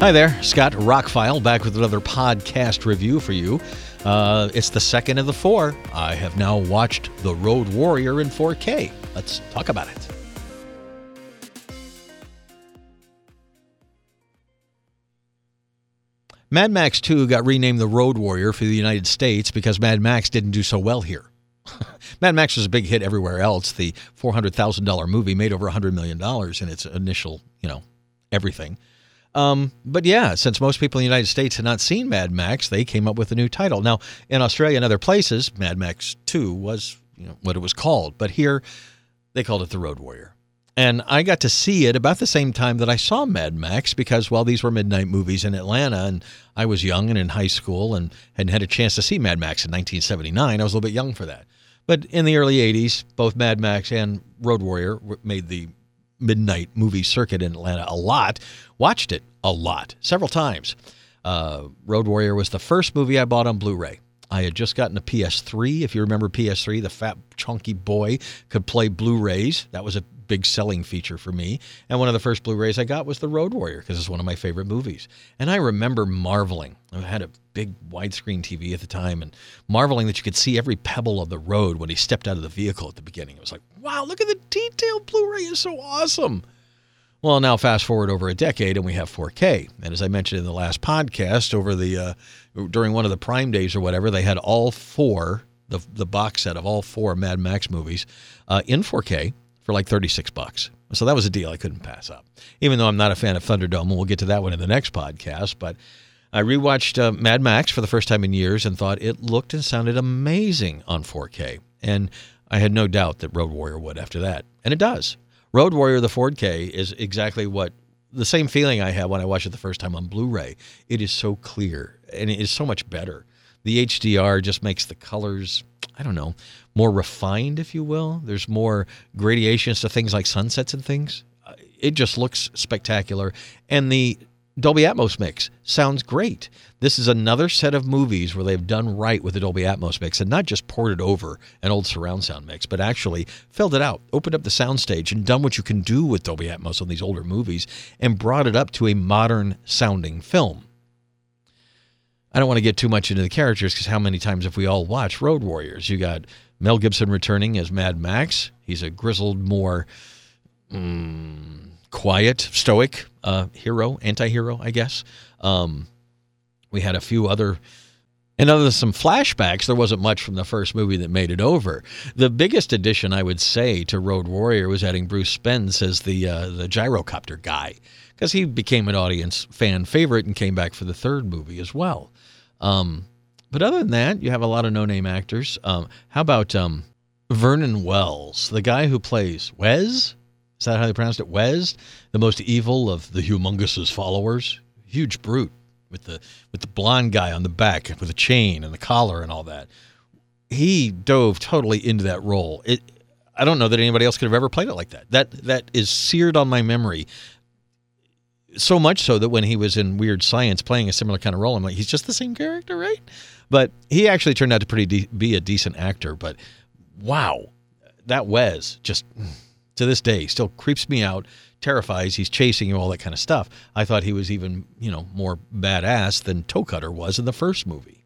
Hi there, Scott Rockfile back with another podcast review for you. It's the second of the four. I have now watched The Road Warrior in 4K. Let's talk about it. Mad Max 2 got renamed The Road Warrior for the United States because Mad Max didn't do so well here. Mad Max was a big hit everywhere else. The $400,000 movie made over $100 million in its initial, everything. But yeah, since most people in the United States had not seen Mad Max, they came up with a new title. Now, in Australia and other places, Mad Max 2 was what it was called. But here, they called it The Road Warrior. And I got to see it about the same time that I saw Mad Max because, these were midnight movies in Atlanta, and I was young and in high school and hadn't had a chance to see Mad Max in 1979. I was a little bit young for that. But in the early 80s, both Mad Max and Road Warrior made the midnight movie circuit in Atlanta a lot. Watched it a lot, several times. Road Warrior was the first movie I bought on Blu-ray. I had just gotten a PS3. If you remember PS3, the fat, chunky boy could play Blu-rays. That was a big selling feature for me. And one of the first Blu-rays I got was The Road Warrior because it's one of my favorite movies. And I remember marveling. I had a big widescreen TV at the time and marveling that you could see every pebble of the road when he stepped out of the vehicle at the beginning. It was like, wow, look at the detail. Blu-ray is so awesome. Well, now fast forward over a decade and we have 4K. And as I mentioned in the last podcast, over the during one of the Prime Days or whatever, they had all four, the box set of all four Mad Max movies in 4K for like $36. So that was a deal I couldn't pass up, even though I'm not a fan of Thunderdome, and we'll get to that one in the next podcast. But I rewatched Mad Max for the first time in years and thought it looked and sounded amazing on 4K. And I had no doubt that Road Warrior would after that. And it does. Road Warrior, the 4K, is exactly the same feeling I had when I watched it the first time on Blu-ray. It is so clear, and it is so much better. The HDR just makes the colors, more refined, if you will. There's more gradations to things like sunsets and things. It just looks spectacular. And the Dolby Atmos mix sounds great. This is another set of movies where they've done right with the Dolby Atmos mix and not just ported over an old surround sound mix, but actually filled it out, opened up the soundstage and done what you can do with Dolby Atmos on these older movies and brought it up to a modern sounding film. I don't want to get too much into the characters because how many times have we all watched Road Warriors? You got Mel Gibson returning as Mad Max. He's a grizzled, more quiet, stoic hero, anti-hero, I guess. We had a few other, and other than some flashbacks, there wasn't much from the first movie that made it over. The biggest addition, I would say, to Road Warrior was adding Bruce Spence as the gyrocopter guy, because he became an audience fan favorite and came back for the third movie as well. But other than that, you have a lot of no-name actors. How about Vernon Wells, the guy who plays Wes? Is that how they pronounced it? Wes, the most evil of the Humongous's followers. Huge brute with the blonde guy on the back with a chain and the collar and all that. He dove totally into that role. I don't know that anybody else could have ever played it like that. That is seared on my memory. So much so that when he was in Weird Science playing a similar kind of role, I'm like, he's just the same character, right? But he actually turned out to be a decent actor. But wow, that Wes just... to this day, still creeps me out, terrifies, he's chasing you, all that kind of stuff. I thought he was even, more badass than Toe Cutter was in the first movie.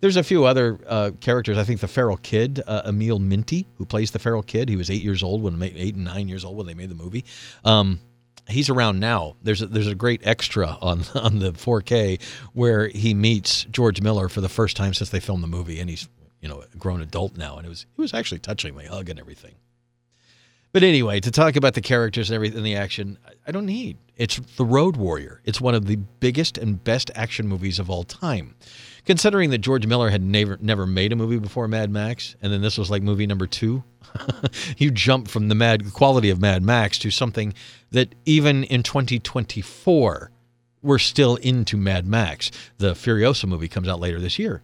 There's a few other characters. I think the feral kid, Emil Minty, who plays the feral kid. He was 8 and 9 years old when they made the movie. He's around now. There's a great extra on the 4K where he meets George Miller for the first time since they filmed the movie, and he's a grown adult now, and it was actually touching, my hug and everything. But anyway, to talk about the characters and everything, the action, I don't need. It's The Road Warrior. It's one of the biggest and best action movies of all time. Considering that George Miller had never made a movie before Mad Max, and then this was like movie number 2, you jump from the quality of Mad Max to something that even in 2024, we're still into Mad Max. The Furiosa movie comes out later this year.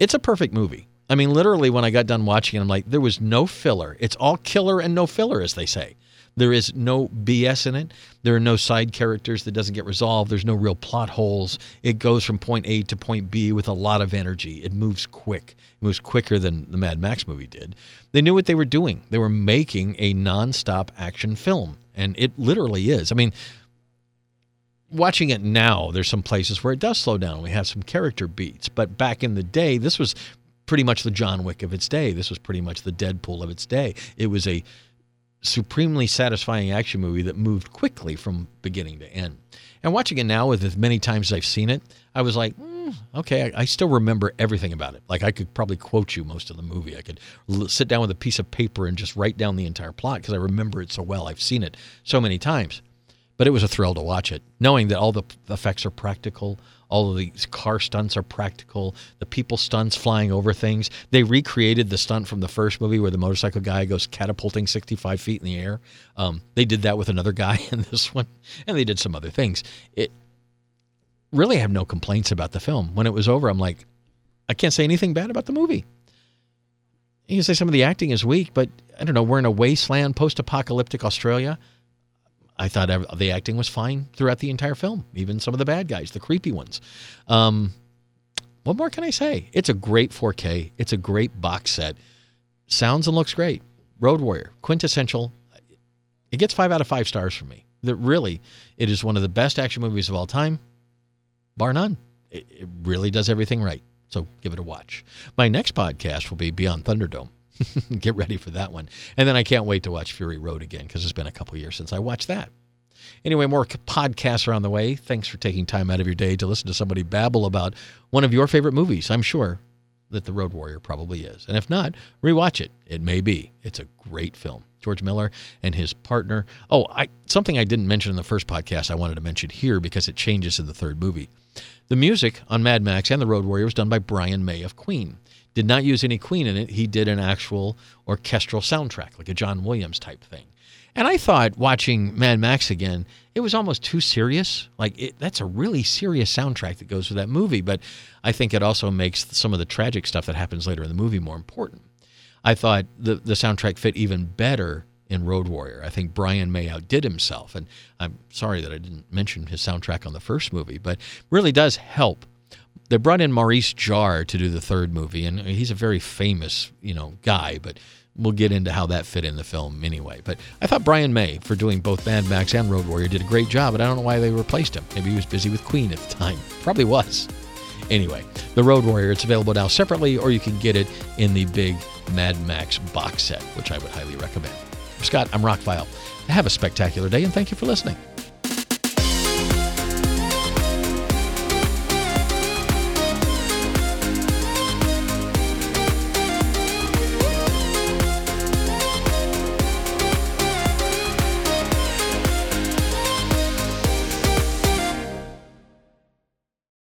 It's a perfect movie. I mean, literally, when I got done watching it, I'm like, there was no filler. It's all killer and no filler, as they say. There is no BS in it. There are no side characters that doesn't get resolved. There's no real plot holes. It goes from point A to point B with a lot of energy. It moves quick. It moves quicker than the Mad Max movie did. They knew what they were doing. They were making a nonstop action film, and it literally is. I mean, watching it now, there's some places where it does slow down. We have some character beats. But back in the day, this was pretty much the John Wick of its day. This was pretty much the Deadpool of its day. It was a supremely satisfying action movie that moved quickly from beginning to end. And watching it now, with as many times as I've seen it, I was like, okay, I still remember everything about it. Like, I could probably quote you most of the movie. I could sit down with a piece of paper and just write down the entire plot because I remember it so well. I've seen it so many times. But it was a thrill to watch it, knowing that all the effects are practical, all of these car stunts are practical, the people stunts flying over things. They recreated the stunt from the first movie where the motorcycle guy goes catapulting 65 feet in the air. They did that with another guy in this one, and they did some other things. It really have no complaints about the film. When it was over, I'm like, I can't say anything bad about the movie. You can say some of the acting is weak, but I don't know, we're in a wasteland, post-apocalyptic Australia. I thought the acting was fine throughout the entire film, even some of the bad guys, the creepy ones. What more can I say? It's a great 4K. It's a great box set. Sounds and looks great. Road Warrior, quintessential. It gets 5 out of 5 stars from me. That really, it is one of the best action movies of all time, bar none. It really does everything right. So give it a watch. My next podcast will be Beyond Thunderdome. Get ready for that one. And then I can't wait to watch Fury Road again because it's been a couple years since I watched that. Anyway, more podcasts are on the way. Thanks for taking time out of your day to listen to somebody babble about one of your favorite movies. I'm sure that The Road Warrior probably is. And if not, rewatch it. It may be. It's a great film. George Miller and his partner. Something I didn't mention in the first podcast I wanted to mention here because it changes in the third movie. The music on Mad Max and The Road Warrior was done by Brian May of Queen. Did not use any Queen in it. He did an actual orchestral soundtrack, like a John Williams type thing. And I thought, watching Mad Max again, it was almost too serious. Like, that's a really serious soundtrack that goes with that movie. But I think it also makes some of the tragic stuff that happens later in the movie more important. I thought the soundtrack fit even better in Road Warrior. I think Brian May outdid himself. And I'm sorry that I didn't mention his soundtrack on the first movie, but really does help. They brought in Maurice Jarre to do the third movie, and he's a very famous, guy, but we'll get into how that fit in the film anyway. But I thought Brian May, for doing both Mad Max and Road Warrior, did a great job, and I don't know why they replaced him. Maybe he was busy with Queen at the time. Probably was. Anyway, The Road Warrior, it's available now separately, or you can get it in the big Mad Max box set, which I would highly recommend. I'm Scott, I'm Rockfile. Have a spectacular day, and thank you for listening.